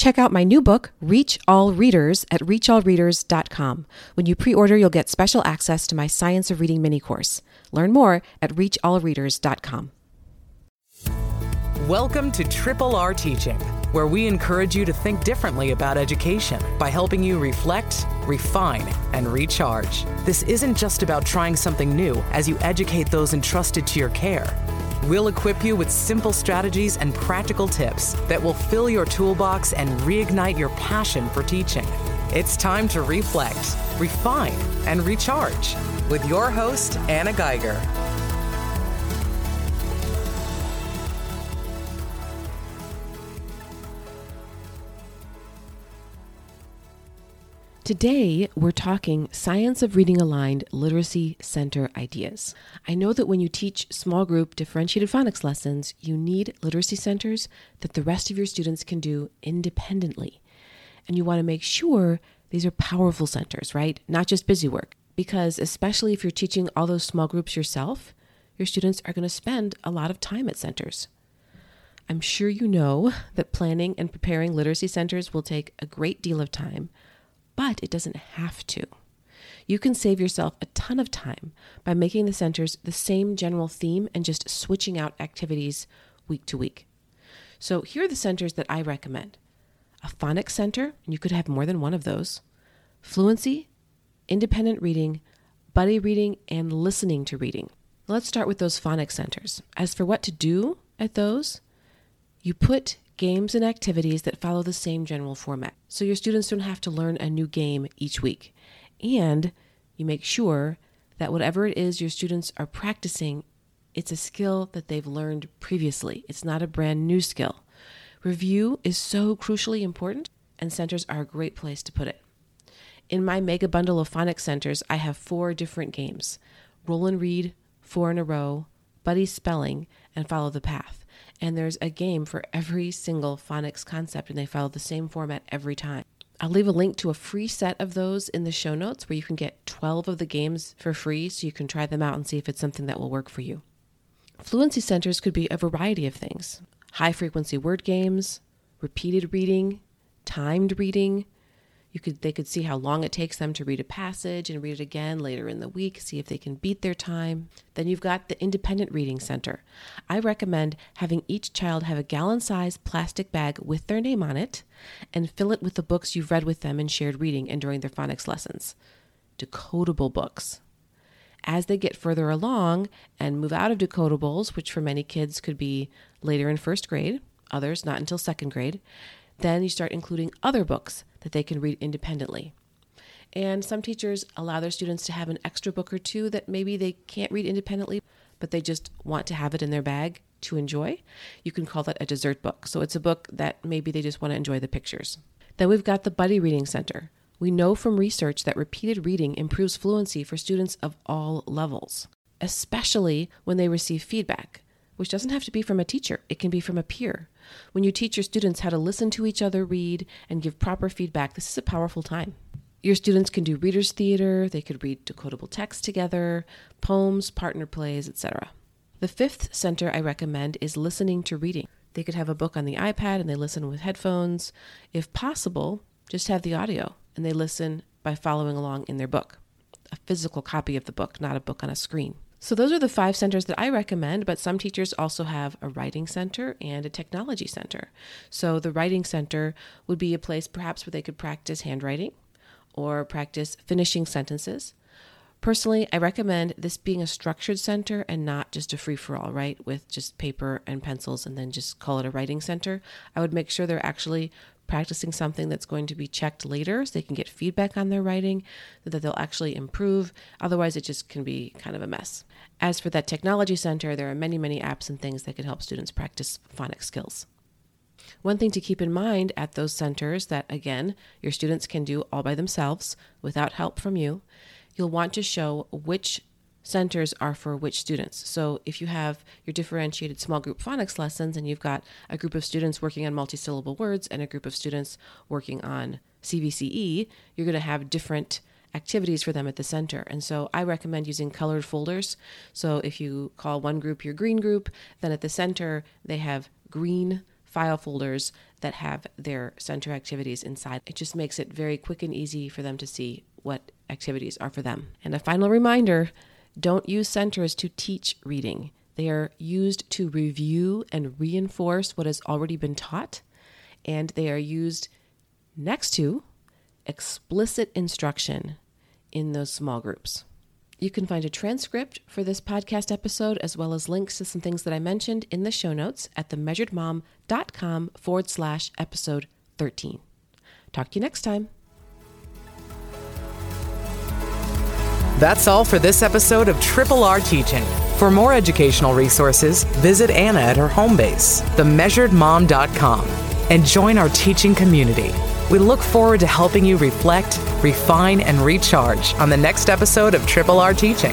Check out my new book, Reach All Readers, at reachallreaders.com. When you pre-order, you'll get special access to my Science of Reading mini-course. Learn more at reachallreaders.com. Welcome to Triple R Teaching, where we encourage you to think differently about education by helping you reflect, refine, and recharge. This isn't just about trying something new as you educate those entrusted to your care. We'll equip you with simple strategies and practical tips that will fill your toolbox and reignite your passion for teaching. It's time to reflect, refine, and recharge with your host, Anna Geiger. Today, we're talking Science of Reading aligned literacy center ideas. I know that when you teach small group differentiated phonics lessons, you need literacy centers that the rest of your students can do independently. And you want to make sure these are powerful centers, right? Not just busy work. Because especially if you're teaching all those small groups yourself, your students are going to spend a lot of time at centers. I'm sure you know that planning and preparing literacy centers will take a great deal of time, but it doesn't have to. You can save yourself a ton of time by making the centers the same general theme and just switching out activities week to week. So here are the centers that I recommend. A phonics center, and you could have more than one of those. Fluency, independent reading, buddy reading, and listening to reading. Let's start with those phonics centers. As for what to do at those, you put games and activities that follow the same general format, so your students don't have to learn a new game each week. And you make sure that whatever it is your students are practicing, it's a skill that they've learned previously. It's not a brand new skill. Review is so crucially important, and centers are a great place to put it. In my mega bundle of phonics centers, I have 4 different games: roll and read, 4 in a row, buddy spelling, and follow the path. And there's a game for every single phonics concept, and they follow the same format every time. I'll leave a link to a free set of those in the show notes where you can get 12 of the games for free, so you can try them out and see if it's something that will work for you. Fluency centers could be a variety of things: high-frequency word games, repeated reading, timed reading. They could see how long it takes them to read a passage and read it again later in the week, see if they can beat their time. Then you've got the independent reading center. I recommend having each child have a gallon-sized plastic bag with their name on it and fill it with the books you've read with them in shared reading and during their phonics lessons. Decodable books. As they get further along and move out of decodables, which for many kids could be later in first grade, others not until second grade, then you start including other books that they can read independently. And some teachers allow their students to have an extra book or two that maybe they can't read independently, but they just want to have it in their bag to enjoy. You can call that a dessert book. So it's a book that maybe they just want to enjoy the pictures. Then we've got the Buddy Reading Center. We know from research that repeated reading improves fluency for students of all levels, especially when they receive feedback, which doesn't have to be from a teacher. It can be from a peer. When you teach your students how to listen to each other read and give proper feedback, this is a powerful time. Your students can do readers' theater. They could read decodable text together, poems, partner plays, etc. The 5th center I recommend is listening to reading. They could have a book on the iPad and they listen with headphones. If possible, just have the audio and they listen by following along in their book. A physical copy of the book, not a book on a screen. So those are the 5 centers that I recommend, but some teachers also have a writing center and a technology center. So the writing center would be a place perhaps where they could practice handwriting or practice finishing sentences. Personally, I recommend this being a structured center and not just a free-for-all, right, with just paper and pencils and then just call it a writing center. I would make sure they're actually practicing something that's going to be checked later so they can get feedback on their writing, that they'll actually improve. Otherwise, it just can be kind of a mess. As for that technology center, there are many, many apps and things that can help students practice phonics skills. One thing to keep in mind at those centers that, again, your students can do all by themselves without help from you, you'll want to show which centers are for which students. So if you have your differentiated small group phonics lessons and you've got a group of students working on multisyllable words and a group of students working on CVCE, you're going to have different activities for them at the center. And so I recommend using colored folders. So if you call one group your green group, then at the center they have green file folders that have their center activities inside. It just makes it very quick and easy for them to see what activities are for them. And a final reminder, don't use centers to teach reading. They are used to review and reinforce what has already been taught, and they are used next to explicit instruction in those small groups. You can find a transcript for this podcast episode as well as links to some things that I mentioned in the show notes at themeasuredmom.com/episode 13. Talk to you next time. That's all for this episode of Triple R Teaching. For more educational resources, visit Anna at her home base, themeasuredmom.com, and join our teaching community. We look forward to helping you reflect, refine, and recharge on the next episode of Triple R Teaching.